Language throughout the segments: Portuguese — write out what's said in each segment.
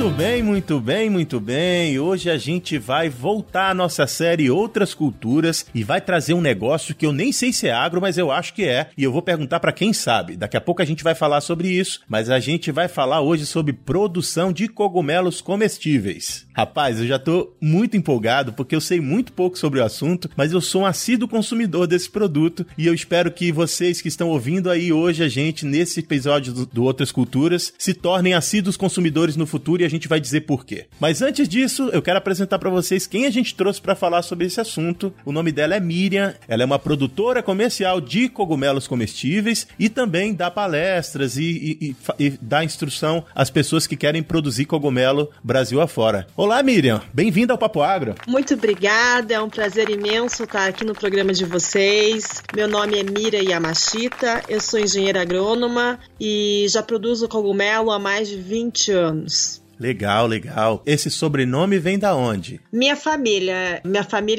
Muito bem, muito bem, muito bem. Hoje a gente vai voltar à nossa série Outras Culturas e vai trazer um negócio que eu nem sei se é agro, mas eu acho que é. E eu vou perguntar pra quem sabe. Daqui a pouco a gente vai falar sobre isso, mas a gente vai falar hoje sobre produção de cogumelos comestíveis. Rapaz, eu já tô muito empolgado porque eu sei muito pouco sobre o assunto, mas eu sou um assíduo consumidor desse produto e eu espero que vocês que estão ouvindo aí hoje a gente, nesse episódio do Outras Culturas, se tornem assíduos consumidores no futuro e a gente vai dizer por quê. Mas antes disso, eu quero apresentar pra vocês quem a gente trouxe pra falar sobre esse assunto. O nome dela é Miriam, ela é uma produtora comercial de cogumelos comestíveis e também dá palestras e dá instrução às pessoas que querem produzir cogumelo Brasil afora. Olá, Miriam, bem-vinda ao Papo Agro. Muito obrigada, é um prazer imenso estar aqui no programa de vocês. Meu nome é Vera Rosa, eu sou engenheira agrônoma e já produzo cogumelo há mais de 20 anos. Legal, legal. Esse sobrenome vem da onde? Minha família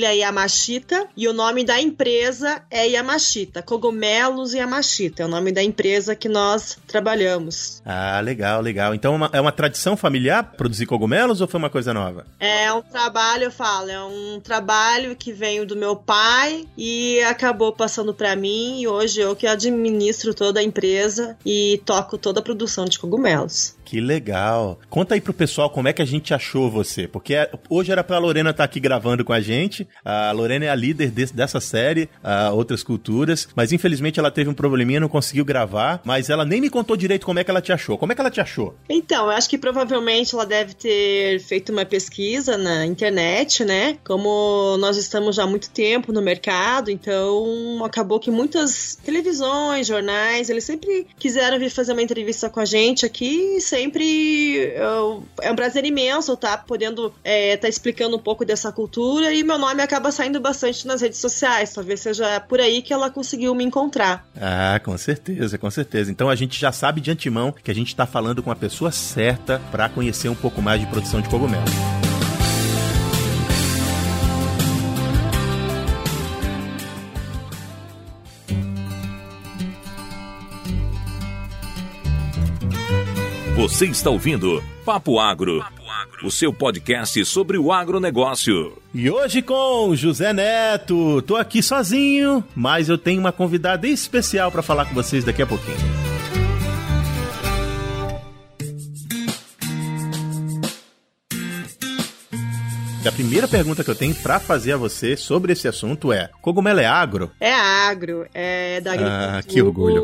é Yamashita e o nome da empresa é Yamashita. Cogumelos Yamashita é o nome da empresa que nós trabalhamos. Ah, legal, legal. Então é uma tradição familiar produzir cogumelos ou foi uma coisa nova? É um trabalho, eu falo, é um trabalho que veio do meu pai e acabou passando pra mim e hoje eu que administro toda a empresa e toco toda a produção de cogumelos. Que legal. Conta aí pro pessoal como é que a gente achou você, porque hoje era pra Lorena estar aqui gravando com a gente. A Lorena é a líder dessa série, Outras Culturas, mas infelizmente ela teve um probleminha, não conseguiu gravar, mas ela nem me contou direito como é que ela te achou. Como é que ela te achou? Então, eu acho que provavelmente ela deve ter feito uma pesquisa na internet, né? Como nós estamos já há muito tempo no mercado, então acabou que muitas televisões, jornais, eles sempre quiseram vir fazer uma entrevista com a gente aqui e sempre é um prazer imenso estar podendo estar explicando um pouco dessa cultura e meu nome acaba saindo bastante nas redes sociais, talvez seja por aí que ela conseguiu me encontrar. Ah, com certeza, com certeza. Então a gente já sabe de antemão que a gente está falando com a pessoa certa para conhecer um pouco mais de produção de cogumelo. Você está ouvindo Papo Agro, o seu podcast sobre o agronegócio. E hoje com José Neto, tô aqui sozinho, mas eu tenho uma convidada especial para falar com vocês daqui a pouquinho. A primeira pergunta que eu tenho pra fazer a você sobre esse assunto é: cogumelo é agro? É agro, é da agricultura. Ah, que orgulho.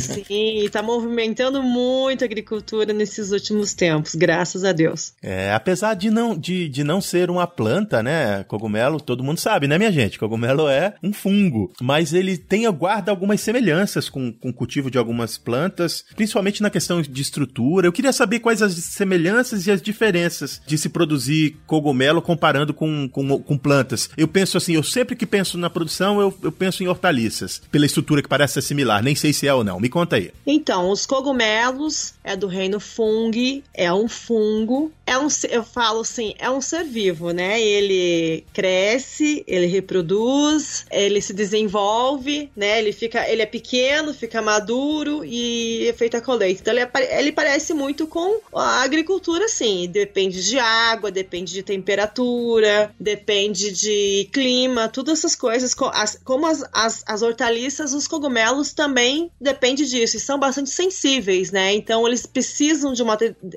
Sim, e tá movimentando muito a agricultura nesses últimos tempos, graças a Deus. É, apesar de não ser uma planta, né, cogumelo, todo mundo sabe, né, minha gente? Cogumelo é um fungo, mas ele guarda algumas semelhanças com o cultivo de algumas plantas, principalmente na questão de estrutura. Eu queria saber quais as semelhanças e as diferenças de se produzir cogumelo comparando com plantas. Eu penso assim, eu sempre que penso na produção, eu penso em hortaliças, pela estrutura que parece ser similar, nem sei se é ou não. Me conta aí. Então, os cogumelos é do reino fungi, é um fungo, eu falo assim, é um ser vivo, né? Ele cresce, ele reproduz, ele se desenvolve, né? Ele é pequeno, fica maduro e é feito a colheita. Então, ele parece muito com a agricultura, assim, depende de água, depende de temperatura, depende de clima, todas essas coisas. Como as hortaliças, os cogumelos também depende disso e são bastante sensíveis, né? Então eles precisam de uma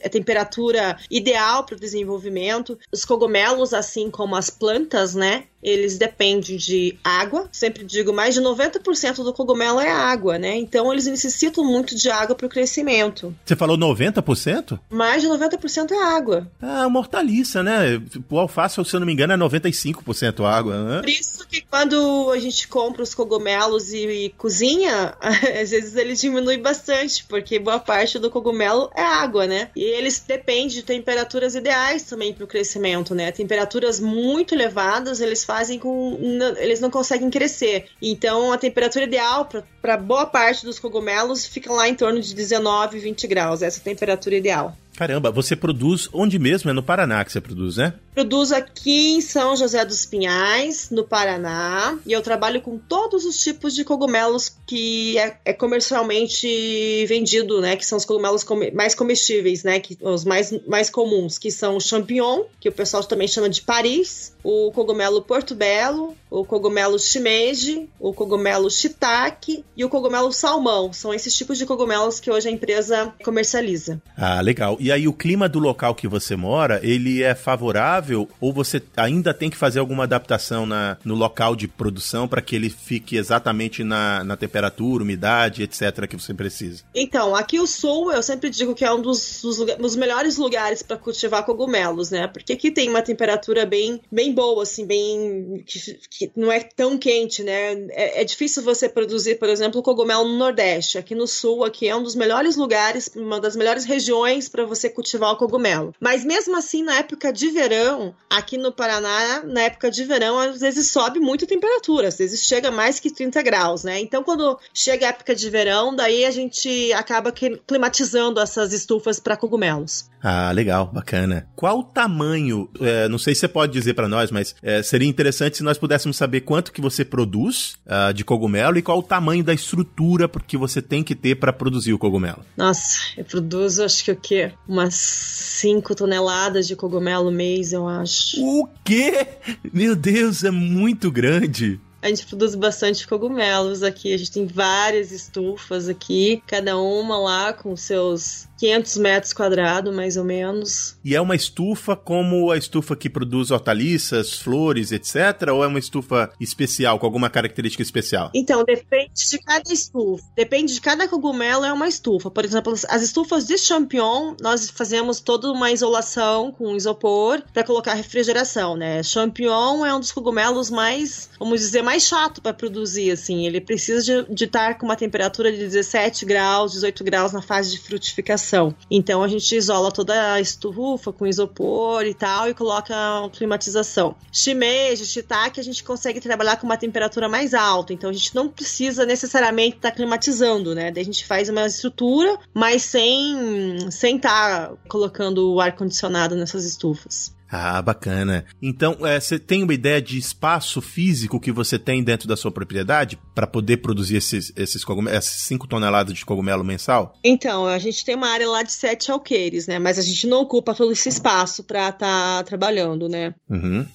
temperatura ideal para o desenvolvimento. Os cogumelos, assim como as plantas, né? Eles dependem de água. Sempre digo, mais de 90% do cogumelo é água, né? Então eles necessitam muito de água para o crescimento. Você falou 90%? Mais de 90% é água. Ah, uma hortaliça, né? O alface, se eu não me engano, é 95% água, né? Por isso que quando a gente compra os cogumelos e cozinha, às vezes ele diminui bastante, porque boa parte do cogumelo é água, né? E eles dependem de temperaturas ideais também para o crescimento, né? Temperaturas muito elevadas, eles não conseguem crescer. Então, a temperatura ideal para boa parte dos cogumelos fica lá em torno de 19, 20 graus. Essa é a temperatura ideal. Caramba, você produz onde mesmo? É no Paraná que você produz, né? Produzo aqui em São José dos Pinhais, no Paraná, e eu trabalho com todos os tipos de cogumelos que é comercialmente vendido, né? Que são os cogumelos mais comestíveis, né? Que, os mais comuns, que são o champignon, que o pessoal também chama de Paris, o cogumelo portobello, o cogumelo shimeji, o cogumelo shiitake e o cogumelo salmão. São esses tipos de cogumelos que hoje a empresa comercializa. Ah, legal. E aí o clima do local que você mora, ele é favorável ou você ainda tem que fazer alguma adaptação no local de produção para que ele fique exatamente na temperatura, umidade, etc. que você precisa? Então, aqui o sul, eu sempre digo que é um dos melhores lugares para cultivar cogumelos, né? Porque aqui tem uma temperatura bem boa, assim, bem... que não é tão quente, né? É difícil você produzir, por exemplo, cogumelo no Nordeste. Aqui no sul, aqui é um dos melhores lugares, uma das melhores regiões para você cultivar o cogumelo. Mas mesmo assim, na época de verão, aqui no Paraná, na época de verão, às vezes sobe muito a temperatura, às vezes chega a mais que 30 graus, né? Então, quando chega a época de verão, daí a gente acaba climatizando essas estufas para cogumelos. Ah, legal, bacana. Qual o tamanho? Não sei se você pode dizer para nós, mas seria interessante se nós pudéssemos saber quanto que você produz de cogumelo e qual o tamanho da estrutura que você tem que ter para produzir o cogumelo. Nossa, eu produzo acho que o quê? Umas 5 toneladas de cogumelo mês, eu acho. O quê? Meu Deus, é muito grande. A gente produz bastante cogumelos aqui, a gente tem várias estufas aqui, cada uma lá com seus 500 metros quadrados, mais ou menos. E é uma estufa como a estufa que produz hortaliças, flores, etc? Ou é uma estufa especial, com alguma característica especial? Então, depende de cada estufa. Depende de cada cogumelo, é uma estufa. Por exemplo, as estufas de champignon, nós fazemos toda uma isolação com isopor para colocar refrigeração, né? Champignon é um dos cogumelos mais, vamos dizer, mais chato para produzir, assim. Ele precisa de estar com uma temperatura de 17 graus, 18 graus na fase de frutificação. Então, a gente isola toda a estufa com isopor e tal e coloca climatização. Shimeji, shiitake, a gente consegue trabalhar com uma temperatura mais alta. Então, a gente não precisa necessariamente estar climatizando, né? Daí a gente faz uma estrutura, mas sem estar colocando o ar-condicionado nessas estufas. Ah, bacana. Então, você tem uma ideia de espaço físico que você tem dentro da sua propriedade para poder produzir esses cogumelos, essas 5 toneladas de cogumelo mensal? Então, a gente tem uma área lá de 7 alqueires, né? Mas a gente não ocupa todo esse espaço para estar trabalhando, né? Uhum.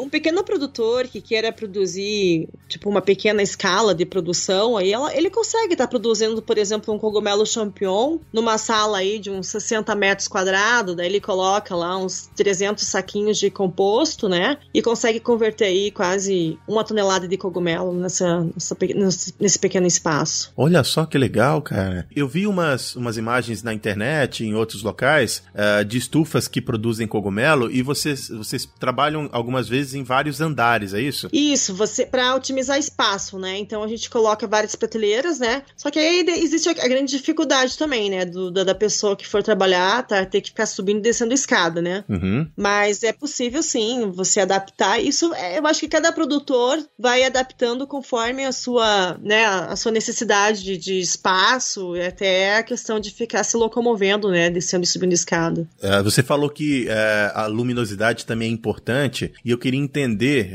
Um pequeno produtor que queira produzir, tipo, uma pequena escala de produção, aí ele consegue estar produzindo, por exemplo, um cogumelo champignon numa sala aí de uns 60 metros quadrados, daí ele coloca lá uns 300 saquinhos de composto, né? E consegue converter aí quase 1 tonelada de cogumelo nesse pequeno espaço. Olha só que legal, cara. Eu vi umas imagens na internet, em outros locais, de estufas que produzem cogumelo e vocês trabalham algumas vezes em vários andares, é isso? Isso, para otimizar espaço, né? Então a gente coloca várias prateleiras, né? Só que aí existe a grande dificuldade também, né? Da pessoa que for trabalhar, tá? Ter que ficar subindo e descendo a escada, né? Uhum. Mas é possível, sim, você adaptar. Isso, eu acho que cada produtor vai adaptando conforme a sua, né, a sua necessidade de espaço e até a questão de ficar se locomovendo, né, descendo e subindo escada. Você falou que a luminosidade também é importante e eu queria entender,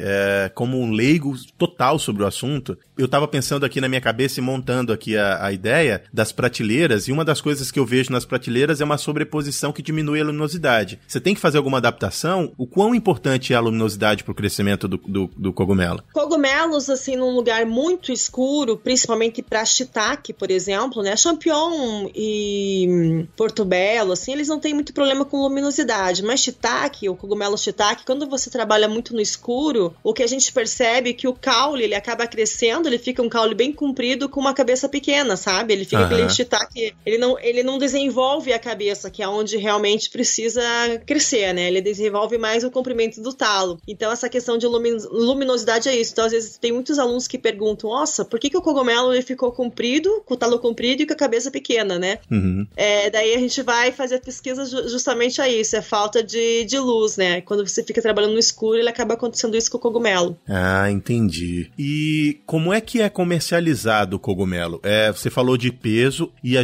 como um leigo total sobre o assunto, eu estava pensando aqui na minha cabeça e montando aqui a ideia das prateleiras e uma das coisas que eu vejo nas prateleiras é uma sobreposição que diminui a luminosidade. Você tem que fazer alguma adaptação? O quão importante é a luminosidade para o crescimento do cogumelo? Cogumelos, assim, num lugar muito escuro, principalmente para shiitake, por exemplo, né? Champignon e portobello, assim, eles não têm muito problema com luminosidade, mas shiitake, o cogumelo shiitake, quando você trabalha muito no escuro, o que a gente percebe é que o caule, ele acaba crescendo, ele fica um caule bem comprido com uma cabeça pequena, sabe? Ele fica aquele shiitake, ele não desenvolve a cabeça, que é onde realmente precisa crescer, né? Ele desenvolve envolve mais o comprimento do talo. Então essa questão de luminosidade é isso. Então às vezes tem muitos alunos que perguntam, nossa, por que que o cogumelo ele ficou comprido, com o talo comprido e com a cabeça pequena, né? Uhum. Daí a gente vai fazer a pesquisa justamente a isso, é falta de luz, né? Quando você fica trabalhando no escuro, ele acaba acontecendo isso com o cogumelo. Ah, entendi. E como é que é comercializado o cogumelo? Você falou de peso e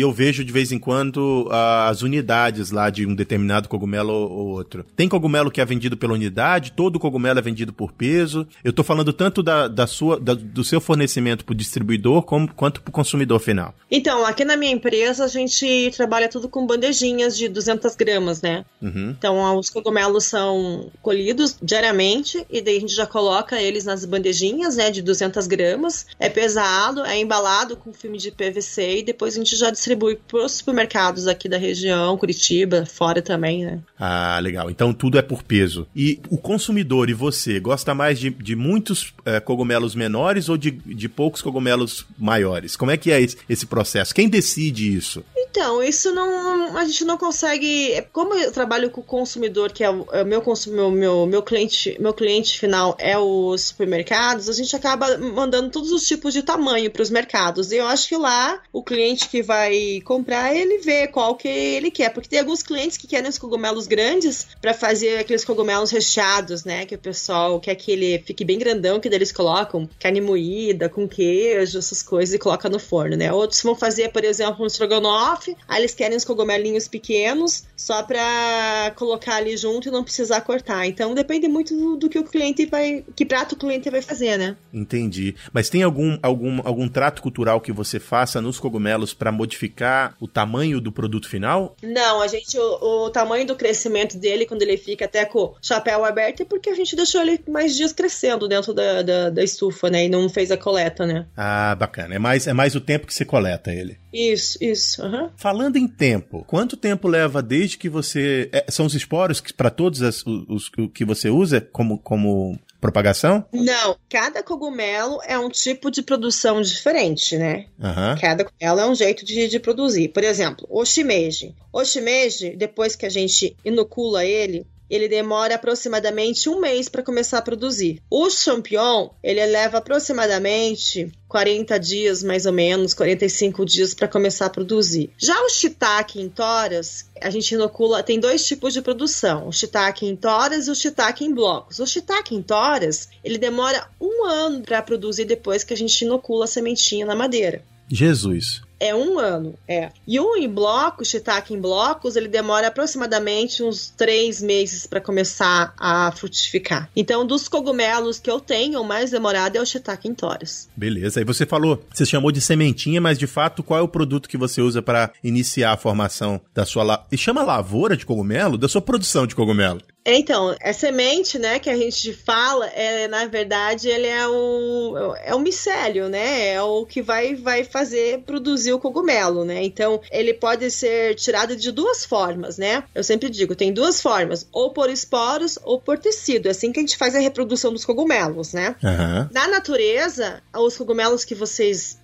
eu vejo de vez em quando as unidades lá de um determinado cogumelo ou outro. Tem cogumelo que é vendido pela unidade, todo cogumelo é vendido por peso. Eu tô falando tanto do seu fornecimento pro distribuidor quanto pro consumidor final. Então, aqui na minha empresa a gente trabalha tudo com bandejinhas de 200 gramas, né? Uhum. Então os cogumelos são colhidos diariamente e daí a gente já coloca eles nas bandejinhas, né, de 200 gramas. É pesado, é embalado com filme de PVC e depois a gente já distribui pros supermercados aqui da região, Curitiba, fora também, né? Ah, legal. Então tudo é por peso. E o consumidor e você, gosta mais de muitos cogumelos menores ou de poucos cogumelos maiores? Como é que é esse processo? Quem decide isso? Então, isso a gente não consegue... Como eu trabalho com o consumidor, que é o meu cliente final é os supermercados, a gente acaba mandando todos os tipos de tamanho para os mercados. E eu acho que lá, o cliente que vai comprar, ele vê qual que ele quer. Porque tem alguns clientes que querem os cogumelos grandes para fazer aqueles cogumelos recheados, né? Que o pessoal quer que ele fique bem grandão, que daí eles colocam carne moída, com queijo, essas coisas, e coloca no forno, né? Outros vão fazer, por exemplo, um estrogonofe. Aí eles querem os cogumelinhos pequenos só pra colocar ali junto e não precisar cortar. Então depende muito do que o cliente que prato o cliente vai fazer, né? Entendi. Mas tem algum trato cultural que você faça nos cogumelos pra modificar o tamanho do produto final? Não, a gente, o tamanho do crescimento dele, quando ele fica até com o chapéu aberto, é porque a gente deixou ele mais dias crescendo dentro da estufa, né? E não fez a coleta, né? Ah, bacana. É mais o tempo que você coleta ele. Isso. Uhum. Falando em tempo, quanto tempo leva desde que você... São os esporos que, para todos os que você usa como propagação? Não, cada cogumelo é um tipo de produção diferente, né? Uhum. Cada cogumelo é um jeito de produzir. Por exemplo, o shimeji. O shimeji, depois que a gente inocula ele demora aproximadamente um mês para começar a produzir. O champignon, ele leva aproximadamente 40 dias, mais ou menos, 45 dias para começar a produzir. Já o shiitake em toras, a gente inocula, tem dois tipos de produção, o shiitake em toras e o shiitake em blocos. O shiitake em toras, ele demora um ano para produzir depois que a gente inocula a sementinha na madeira. Jesus! É um ano, é. E o shiitake em blocos, ele demora aproximadamente uns 3 meses para começar a frutificar. Então, dos cogumelos que eu tenho, o mais demorado é o shiitake em toras. Beleza. E você falou, você chamou de sementinha, mas de fato, qual é o produto que você usa para iniciar a formação da sua lavoura? E chama lavoura de cogumelo? Da sua produção de cogumelo? Então, é semente, né, que a gente fala, na verdade, ele é o micélio, né? É o que vai fazer produzir o cogumelo, né? Então, ele pode ser tirado de duas formas, né? Eu sempre digo, tem duas formas, ou por esporos ou por tecido. É assim que a gente faz a reprodução dos cogumelos, né? Uhum. Na natureza, os cogumelos que vocês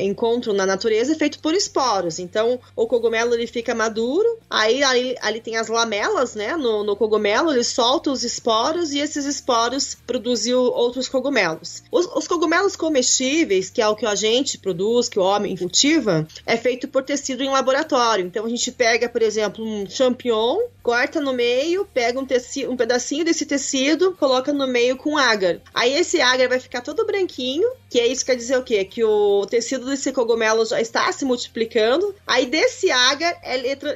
encontram na natureza é feito por esporos. Então, o cogumelo, ele fica maduro, aí ali tem as lamelas, né? No cogumelo, ele solta os esporos e esses esporos produziu outros cogumelos. Os cogumelos comestíveis, que é o que a gente produz, que o homem cultiva, é feito por tecido em laboratório. Então a gente pega, por exemplo, um champignon, corta no meio, pega um pedacinho desse tecido, coloca no meio com ágaro. Aí esse ágaro vai ficar todo branquinho, que é isso quer dizer o quê? Que o tecido desse cogumelo já está se multiplicando. Aí desse ágaro,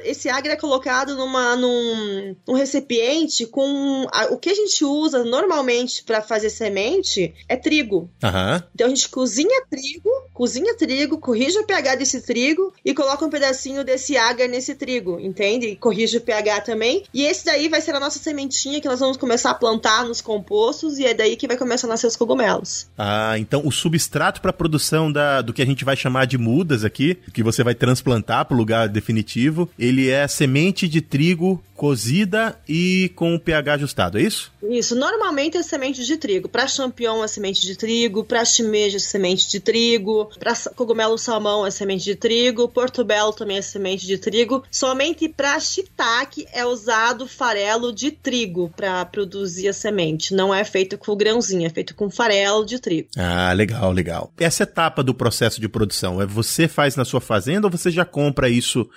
esse ágaro é colocado num recipiente com... O que a gente usa normalmente para fazer semente é trigo. Uhum. Então a gente cozinha trigo, corrige o pH desse trigo e coloca um pedacinho desse agar nesse trigo, entende? E corrige o pH também. E esse daí vai ser a nossa sementinha que nós vamos começar a plantar nos compostos e é daí que vai começar a nascer os cogumelos. Ah, então o substrato para a produção do que a gente vai chamar de mudas aqui, que você vai transplantar para o lugar definitivo, ele é semente de trigo cozida e com o pH ajustado, é isso? Isso, normalmente é semente de trigo. Para champignon é semente de trigo, para shimeji é semente de trigo, para cogumelo salmão é semente de trigo, portobello também é semente de trigo. Somente para shiitake é usado farelo de trigo para produzir a semente. Não é feito com grãozinho, é feito com farelo de trigo. Ah, legal, legal. Essa etapa do processo de produção, é você faz na sua fazenda ou você já compra isso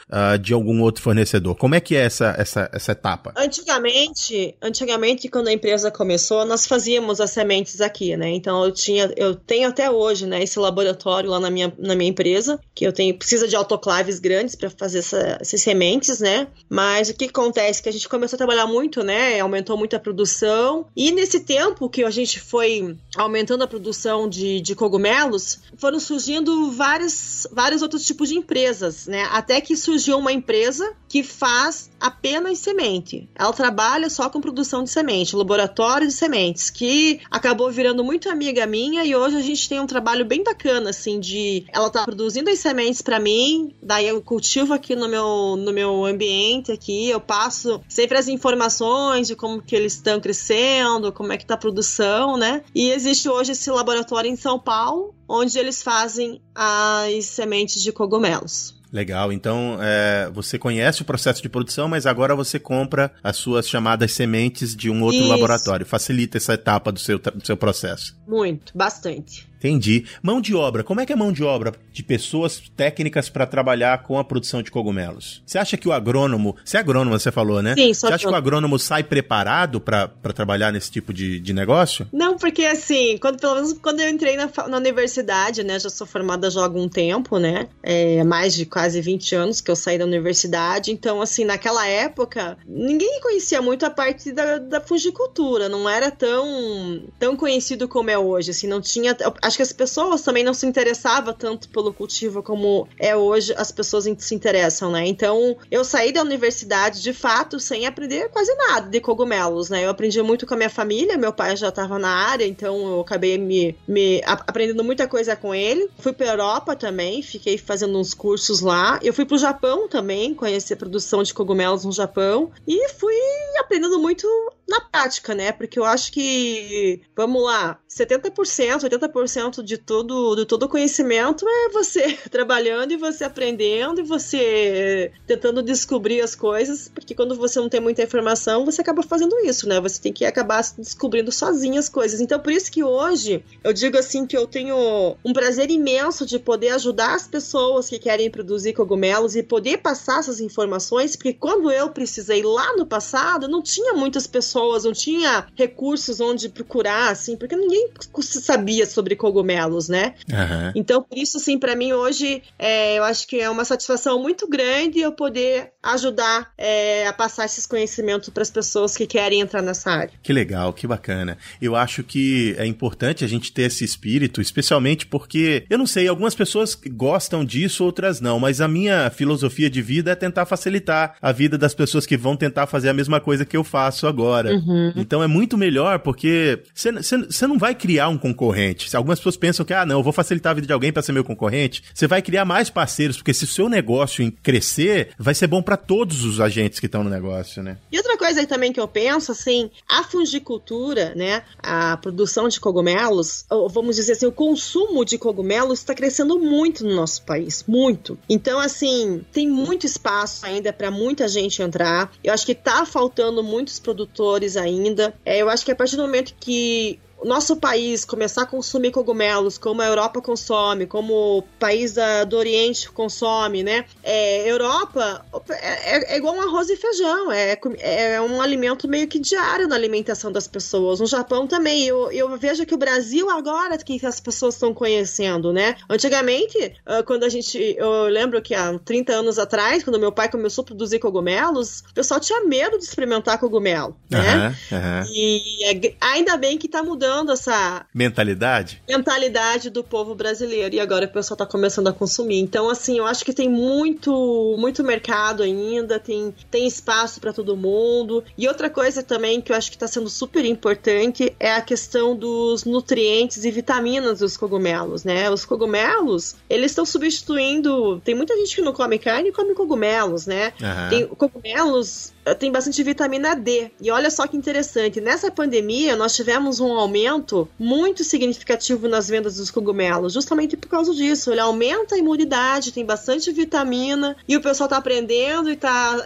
de algum outro fornecedor? Como é que é essa etapa? Antigamente, quando a empresa começou, nós fazíamos as sementes aqui, né? Então eu tenho até hoje, né, esse laboratório lá na minha empresa, que eu tenho, precisa de autoclaves grandes para fazer essas sementes, né? Mas o que acontece? Que a gente começou a trabalhar muito, né? Aumentou muito a produção, e nesse tempo que a gente foi aumentando a produção de cogumelos, foram surgindo vários outros tipos de empresas, né? Até que surgiu uma empresa que faz apenas semente. Ela trabalha só com produção de semente, laboratório de sementes, que acabou virando muito amiga minha, e hoje a gente tem um trabalho bem bacana, assim, ela tá produzindo as sementes para mim, daí eu cultivo aqui no meu ambiente aqui, eu passo sempre as informações de como que eles estão crescendo, como é que tá a produção, né? E existe hoje esse laboratório em São Paulo, onde eles fazem as sementes de cogumelos. Legal, então você conhece o processo de produção, mas agora você compra as suas chamadas sementes de um outro laboratório. Facilita essa etapa do seu processo. Muito, bastante. Entendi. Mão de obra, como é que é mão de obra de pessoas técnicas para trabalhar com a produção de cogumelos? Você acha que o agrônomo, você é agrônomo, você falou, né? Sim, só. Você acha que o agrônomo sai preparado para trabalhar nesse tipo de negócio? Não, porque assim, pelo menos quando eu entrei na universidade, né, já sou formada já há algum tempo, né, mais de quase 20 anos que eu saí da universidade, então assim, naquela época, ninguém conhecia muito a parte da fungicultura, não era tão conhecido como é hoje, assim, não tinha... Acho que as pessoas também não se interessavam tanto pelo cultivo como é hoje as pessoas se interessam, né? Então, eu saí da universidade, de fato, sem aprender quase nada de cogumelos, né? Eu aprendi muito com a minha família, meu pai já estava na área, então eu acabei aprendendo muita coisa com ele. Fui para a Europa também, fiquei fazendo uns cursos lá. Eu fui para o Japão também, conheci a produção de cogumelos no Japão e fui aprendendo muito na prática, né? Porque eu acho que, vamos lá, 80% de todo conhecimento é você trabalhando e você aprendendo e você tentando descobrir as coisas, porque quando você não tem muita informação, você acaba fazendo isso, né? Você tem que acabar descobrindo sozinho as coisas. Então, por isso que hoje, eu digo assim que eu tenho um prazer imenso de poder ajudar as pessoas que querem produzir cogumelos e poder passar essas informações, porque quando eu precisei lá no passado, não tinha muitas pessoas, não tinha recursos onde procurar, assim, porque ninguém sabia sobre cogumelos, né? Uhum. Então, por isso, assim, pra mim hoje eu acho que é uma satisfação muito grande eu poder ajudar a passar esses conhecimentos pras pessoas que querem entrar nessa área. Que legal, que bacana. Eu acho que é importante a gente ter esse espírito, especialmente porque, eu não sei, algumas pessoas gostam disso, outras não, mas a minha filosofia de vida é tentar facilitar a vida das pessoas que vão tentar fazer a mesma coisa que eu faço agora. Uhum. Então, é muito melhor porque você não vai criar um concorrente. Algumas pessoas pensam que, não, eu vou facilitar a vida de alguém para ser meu concorrente. Você vai criar mais parceiros, porque se o seu negócio crescer, vai ser bom para todos os agentes que estão no negócio, né? E outra coisa também que eu penso, assim, a fungicultura, né, a produção de cogumelos, ou vamos dizer assim, o consumo de cogumelos está crescendo muito no nosso país, muito. Então, assim, tem muito espaço ainda para muita gente entrar. Eu acho que tá faltando muitos produtores ainda. Eu acho que a partir do momento que nosso país começar a consumir cogumelos como a Europa consome, como o país do Oriente consome, né? Europa é igual um arroz e feijão, é um alimento meio que diário na alimentação das pessoas. No Japão também, eu vejo que o Brasil agora que as pessoas estão conhecendo, né? Antigamente, quando eu lembro que há 30 anos atrás, quando meu pai começou a produzir cogumelos, o pessoal tinha medo de experimentar cogumelo, né? E ainda bem que tá mudando mudando essa... mentalidade? Mentalidade do povo brasileiro. E agora o pessoal tá começando a consumir. Então, assim, eu acho que tem muito mercado ainda. Tem espaço pra todo mundo. E outra coisa também que eu acho que tá sendo super importante é a questão dos nutrientes e vitaminas dos cogumelos, né? Os cogumelos, eles estão substituindo... Tem muita gente que não come carne e come cogumelos, né? Uhum. Tem cogumelos... tem bastante vitamina D. E olha só que interessante, nessa pandemia nós tivemos um aumento muito significativo nas vendas dos cogumelos, justamente por causa disso. Ele aumenta a imunidade, tem bastante vitamina, e o pessoal tá aprendendo e tá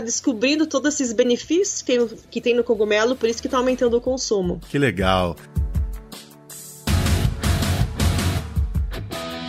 descobrindo todos esses benefícios que tem no cogumelo, por isso que tá aumentando o consumo. Que legal!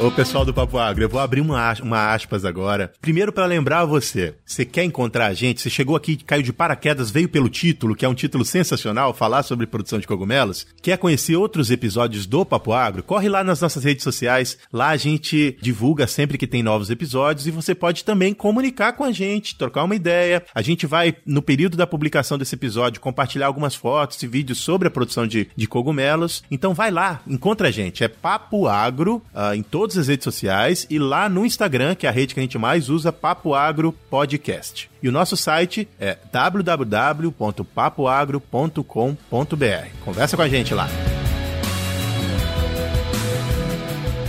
Ô pessoal do Papo Agro, eu vou abrir uma aspas agora. Primeiro para lembrar você quer encontrar a gente, você chegou aqui, caiu de paraquedas, veio pelo título, que é um título sensacional, falar sobre produção de cogumelos, quer conhecer outros episódios do Papo Agro, corre lá nas nossas redes sociais, lá a gente divulga sempre que tem novos episódios e você pode também comunicar com a gente, trocar uma ideia. A gente vai, no período da publicação desse episódio, compartilhar algumas fotos e vídeos sobre a produção de cogumelos, então vai lá, encontra a gente, é Papo Agro, em todas as redes sociais e lá no Instagram, que é a rede que a gente mais usa, Papo Agro Podcast. E o nosso site é www.papoagro.com.br. Conversa com a gente lá.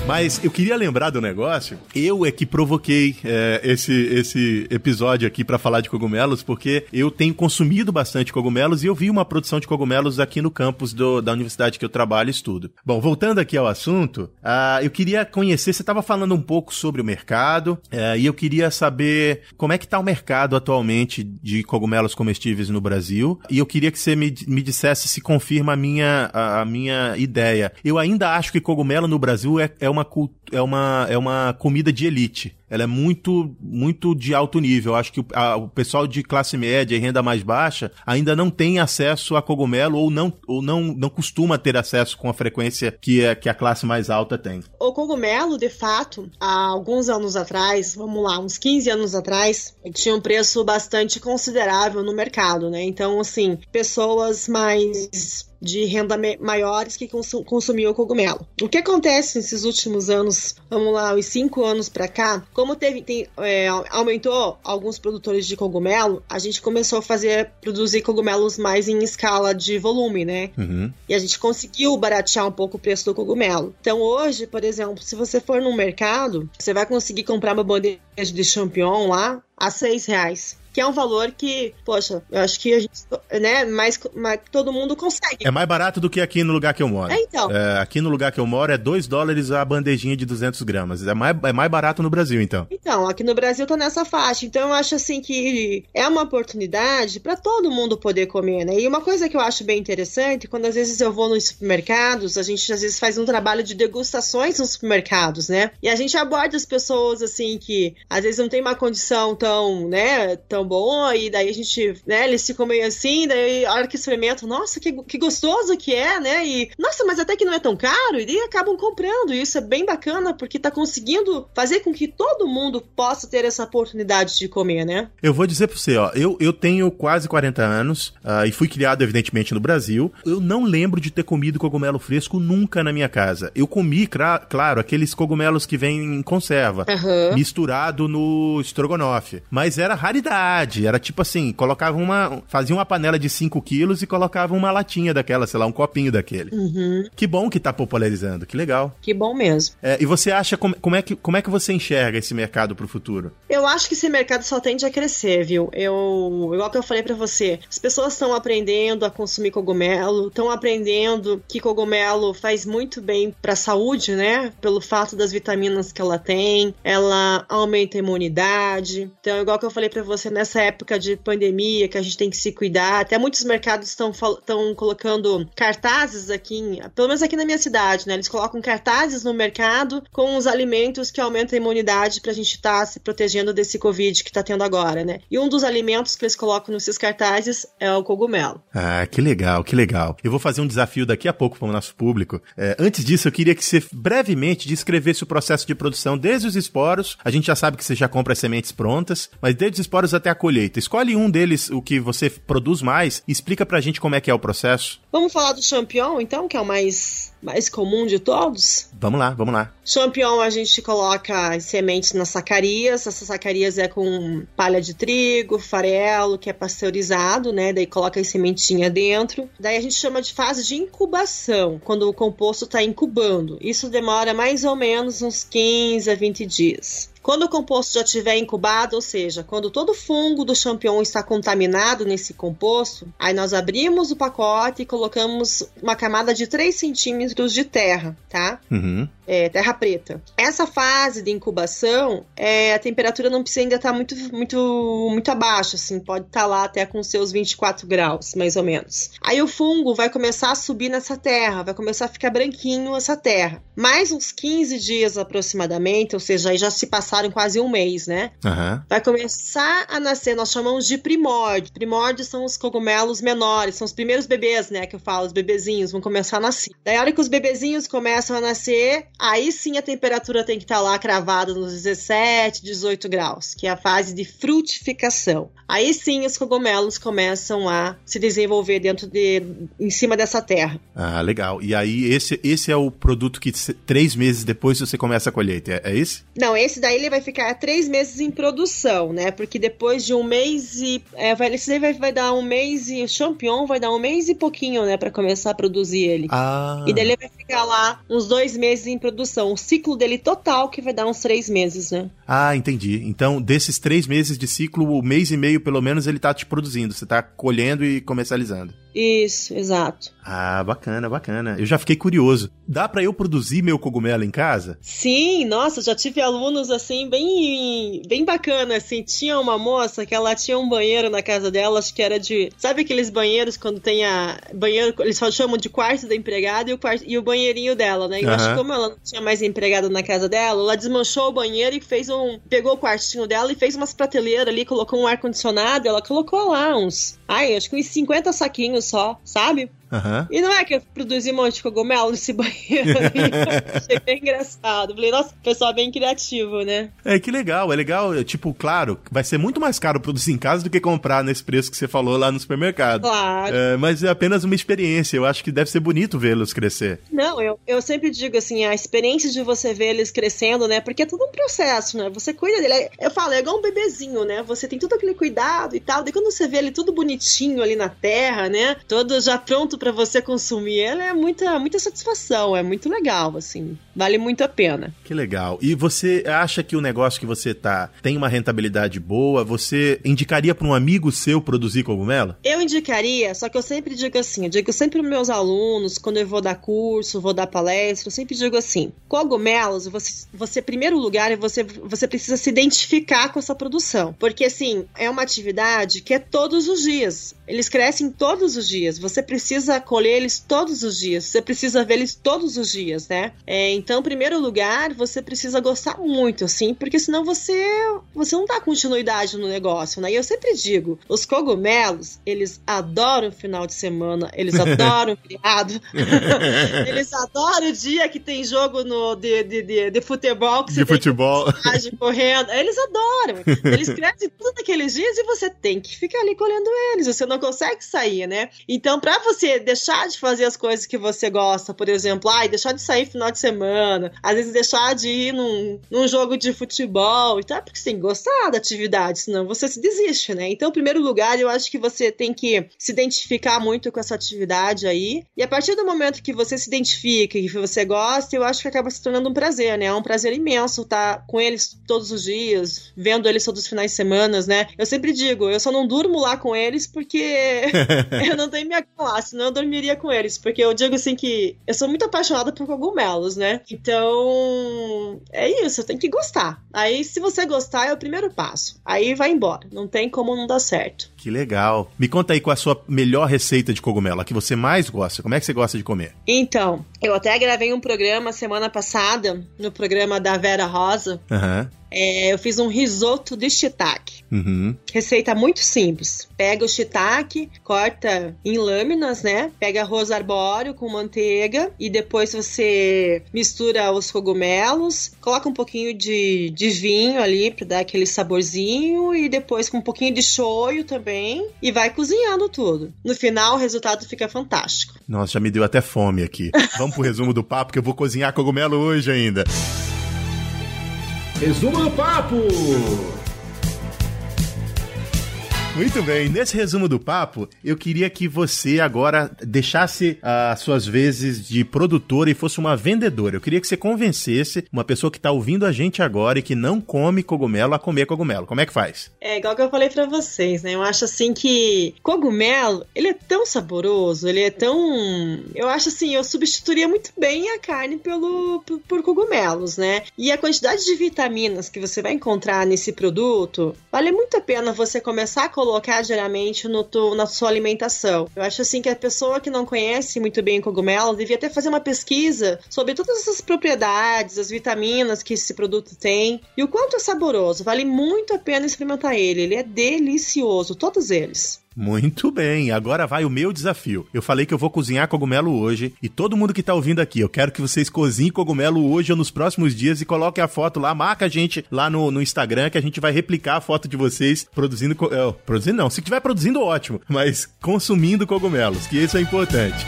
Mas eu queria lembrar do negócio, eu é que provoquei esse episódio aqui pra falar de cogumelos, porque eu tenho consumido bastante cogumelos e eu vi uma produção de cogumelos aqui no campus da universidade que eu trabalho e estudo. Bom, voltando aqui ao assunto, eu queria conhecer, você estava falando um pouco sobre o mercado, e eu queria saber como é que tá o mercado atualmente de cogumelos comestíveis no Brasil, e eu queria que você me dissesse se confirma a minha ideia. Eu ainda acho que cogumelo no Brasil é uma comida de elite. Ela é muito de alto nível. Acho que o pessoal de classe média e renda mais baixa ainda não tem acesso a cogumelo ou não costuma ter acesso com a frequência que a classe mais alta tem. O cogumelo, de fato, há alguns anos atrás, vamos lá, uns 15 anos atrás, tinha um preço bastante considerável no mercado, né? Então, assim, pessoas mais de renda maiores que consumiam o cogumelo. O que acontece nesses últimos anos, vamos lá, os 5 anos pra cá, como aumentou alguns produtores de cogumelo, a gente começou a produzir cogumelos mais em escala de volume, né? Uhum. E a gente conseguiu baratear um pouco o preço do cogumelo. Então hoje, por exemplo, se você for no mercado, você vai conseguir comprar uma bandeja de champignon lá a R$6. Que é um valor que, poxa, eu acho que a gente, né, mas todo mundo consegue. É mais barato do que aqui no lugar que eu moro. É, então. Aqui no lugar que eu moro é $2 a bandejinha de 200 gramas. É mais barato no Brasil, então. Então, aqui no Brasil tá nessa faixa. Então, eu acho, assim, que é uma oportunidade para todo mundo poder comer, né? E uma coisa que eu acho bem interessante, quando às vezes eu vou nos supermercados, a gente às vezes faz um trabalho de degustações nos supermercados, né? E a gente aborda as pessoas, assim, que às vezes não tem uma condição tão, né, tão bom, e daí a gente, né, eles ficam meio assim, daí a hora que experimentam, nossa, que gostoso que é, né, e nossa, mas até que não é tão caro, e daí acabam comprando, e isso é bem bacana, porque tá conseguindo fazer com que todo mundo possa ter essa oportunidade de comer, né. Eu vou dizer pra você, ó, eu tenho quase 40 anos, e fui criado, evidentemente, no Brasil, eu não lembro de ter comido cogumelo fresco nunca na minha casa, eu comi, claro, aqueles cogumelos que vêm em conserva, uhum, misturado no estrogonofe, mas era raridade. Era tipo assim, fazia uma panela de 5 quilos e colocava uma latinha daquela, sei lá, um copinho daquele. Uhum. Que bom que tá popularizando, que legal. Que bom mesmo. E você acha, como é que você enxerga esse mercado pro futuro? Eu acho que esse mercado só tende a crescer, viu? Igual que eu falei pra você, as pessoas estão aprendendo a consumir cogumelo, estão aprendendo que cogumelo faz muito bem pra saúde, né? Pelo fato das vitaminas que ela tem, ela aumenta a imunidade. Então, igual que eu falei pra você, nessa época de pandemia que a gente tem que se cuidar, até muitos mercados estão colocando cartazes aqui, pelo menos aqui na minha cidade, né? Eles colocam cartazes no mercado com os alimentos que aumentam a imunidade pra gente estar se protegendo desse Covid que tá tendo agora, né? E um dos alimentos que eles colocam nesses cartazes é o cogumelo. Ah, que legal, que legal. Eu vou fazer um desafio daqui a pouco para o nosso público. Antes disso, eu queria que você brevemente descrevesse o processo de produção desde os esporos. A gente já sabe que você já compra as sementes prontas, plantas, mas desde os esporos até a colheita. Escolhe um deles, o que você produz mais, e explica pra gente como é que é o processo. Vamos falar do champignon, então, que é o mais comum de todos? Vamos lá. Champignon a gente coloca sementes nas sacarias. Essas sacarias é com palha de trigo, farelo, que é pasteurizado, né? Daí coloca a sementinha dentro. Daí a gente chama de fase de incubação, quando o composto está incubando. Isso demora mais ou menos uns 15 a 20 dias. Quando o composto já estiver incubado, ou seja, quando todo o fungo do champignon está contaminado nesse composto, aí nós abrimos o pacote e colocamos uma camada de 3 centímetros de terra, tá? Uhum. É, terra preta. Essa fase de incubação, a temperatura não precisa ainda estar muito abaixo, assim, pode estar lá até com seus 24 graus, mais ou menos. Aí o fungo vai começar a subir nessa terra, vai começar a ficar branquinho essa terra. Mais uns 15 dias aproximadamente, ou seja, aí já se passa em quase um mês, né? Uhum. Vai começar a nascer, nós chamamos de primórdio. Primórdios são os cogumelos menores, são os primeiros bebês, né? Que eu falo, os bebezinhos vão começar a nascer. Daí a hora que os bebezinhos começam a nascer, aí sim a temperatura tem que estar lá cravada nos 17, 18 graus, que é a fase de frutificação. Aí sim os cogumelos começam a se desenvolver em cima dessa terra. Ah, legal. E aí esse é o produto que 3 meses depois você começa a colheita, é esse? Não, esse daí ele vai ficar 3 meses em produção, né? Porque depois de um mês vai dar um mês e o champignon vai dar um mês e pouquinho, né? Pra começar a produzir ele. Ah. E daí ele vai ficar lá uns 2 meses em produção. O ciclo dele total que vai dar uns 3 meses, né? Ah, entendi. Então, desses 3 meses de ciclo, o mês e meio, pelo menos, ele tá te produzindo. Você tá colhendo e comercializando. Isso, exato. Ah, bacana. Eu já fiquei curioso. Dá pra eu produzir meu cogumelo em casa? Sim, nossa, já tive alunos assim, bem bacana, assim. Tinha uma moça que ela tinha um banheiro na casa dela, acho que era de... Sabe aqueles banheiros quando tem banheiro, eles só chamam de quarto da empregada e o banheirinho dela, né? E acho que como ela não tinha mais empregada na casa dela, ela desmanchou o banheiro e pegou o quartinho dela e fez umas prateleiras ali, colocou um ar-condicionado, ela colocou lá acho que uns 50 saquinhos só, sabe? Uhum. E não é que eu produzi um monte de cogumelo nesse banheiro ali. Achei bem engraçado. Falei, nossa, o pessoal é bem criativo, né? É, que legal, é legal. Tipo, claro, vai ser muito mais caro produzir em casa do que comprar nesse preço que você falou lá no supermercado. Claro. É, mas é apenas uma experiência. Eu acho que deve ser bonito vê-los crescer. Não, eu sempre digo assim, a experiência de você ver eles crescendo, né? Porque é todo um processo, né? Você cuida dele. Eu falo, é igual um bebezinho, né? Você tem todo aquele cuidado e tal. Daí quando você vê ele tudo bonitinho ali na terra, né? Todo já pronto pra você consumir, ela é muita satisfação, é muito legal, assim, vale muito a pena. Que legal. E você acha que o negócio que você tá tem uma rentabilidade boa? Você indicaria pra um amigo seu produzir cogumelo? Eu indicaria, só que eu sempre digo assim, eu digo sempre pros meus alunos, quando eu vou dar curso, vou dar palestra, eu sempre digo assim, cogumelos, você primeiro lugar, você precisa se identificar com essa produção, porque assim, é uma atividade que é todos os dias, eles crescem todos os dias, você precisa colher eles todos os dias, você precisa ver eles todos os dias, né? Então, em primeiro lugar, você precisa gostar muito, assim, porque senão você não dá continuidade no negócio, né? E eu sempre digo, os cogumelos, eles adoram final de semana, eles adoram feriado, eles adoram o dia que tem jogo de futebol, que você tem correndo, eles adoram, eles crescem todos aqueles dias e você tem que ficar ali colhendo eles, você não consegue sair, né? Então, pra você deixar de fazer as coisas que você gosta, por exemplo, deixar de sair final de semana, às vezes deixar de ir num jogo de futebol e tal, porque você tem que gostar da atividade, senão você se desiste, né? Então, em primeiro lugar, eu acho que você tem que se identificar muito com essa atividade aí, e a partir do momento que você se identifica e que você gosta, eu acho que acaba se tornando um prazer, né? É um prazer imenso estar com eles todos os dias, vendo eles todos os finais de semana, né? Eu sempre digo, eu só não durmo lá com eles porque eu não tenho minha classe, senão eu dormiria com eles, porque eu digo assim que eu sou muito apaixonada por cogumelos, né? Então, é isso, eu tenho que gostar. Aí, se você gostar, é o primeiro passo. Aí vai embora, não tem como não dar certo. Que legal. Me conta aí qual a sua melhor receita de cogumelo, a que você mais gosta. Como é que você gosta de comer? Então, eu até gravei um programa semana passada, no programa da Vera Rosa. Aham. Uhum. eu fiz um risoto de shiitake. Uhum. Receita muito simples. Pega o shiitake, corta em lâminas, né? Pega arroz arbóreo com manteiga e depois você mistura os cogumelos, coloca um pouquinho de vinho ali pra dar aquele saborzinho e depois com um pouquinho de shoyu também e vai cozinhando tudo. No final, o resultado fica fantástico. Nossa, já me deu até fome aqui. Vamos pro resumo do papo que eu vou cozinhar cogumelo hoje ainda. Resumo do papo! Muito bem, nesse resumo do papo, eu queria que você agora deixasse as suas vezes de produtora e fosse uma vendedora. Eu queria que você convencesse uma pessoa que está ouvindo a gente agora e que não come cogumelo a comer cogumelo. Como é que faz? É igual que eu falei pra vocês, né? Eu acho assim que cogumelo, ele é tão saboroso, ele é tão... Eu acho assim, eu substituiria muito bem a carne por cogumelos, né? E a quantidade de vitaminas que você vai encontrar nesse produto, vale muito a pena você começar a colocar diariamente na sua alimentação. Eu acho assim que a pessoa que não conhece muito bem o cogumelo devia até fazer uma pesquisa sobre todas essas propriedades, as vitaminas que esse produto tem e o quanto é saboroso. Vale muito a pena experimentar ele. Ele é delicioso, todos eles. Muito bem, agora vai o meu desafio. Eu falei que eu vou cozinhar cogumelo hoje e todo mundo que tá ouvindo aqui, eu quero que vocês cozinhem cogumelo hoje ou nos próximos dias e coloquem a foto lá, marca a gente lá no Instagram que a gente vai replicar a foto de vocês produzindo... Produzindo não, se tiver produzindo, ótimo, mas consumindo cogumelos, que isso é importante.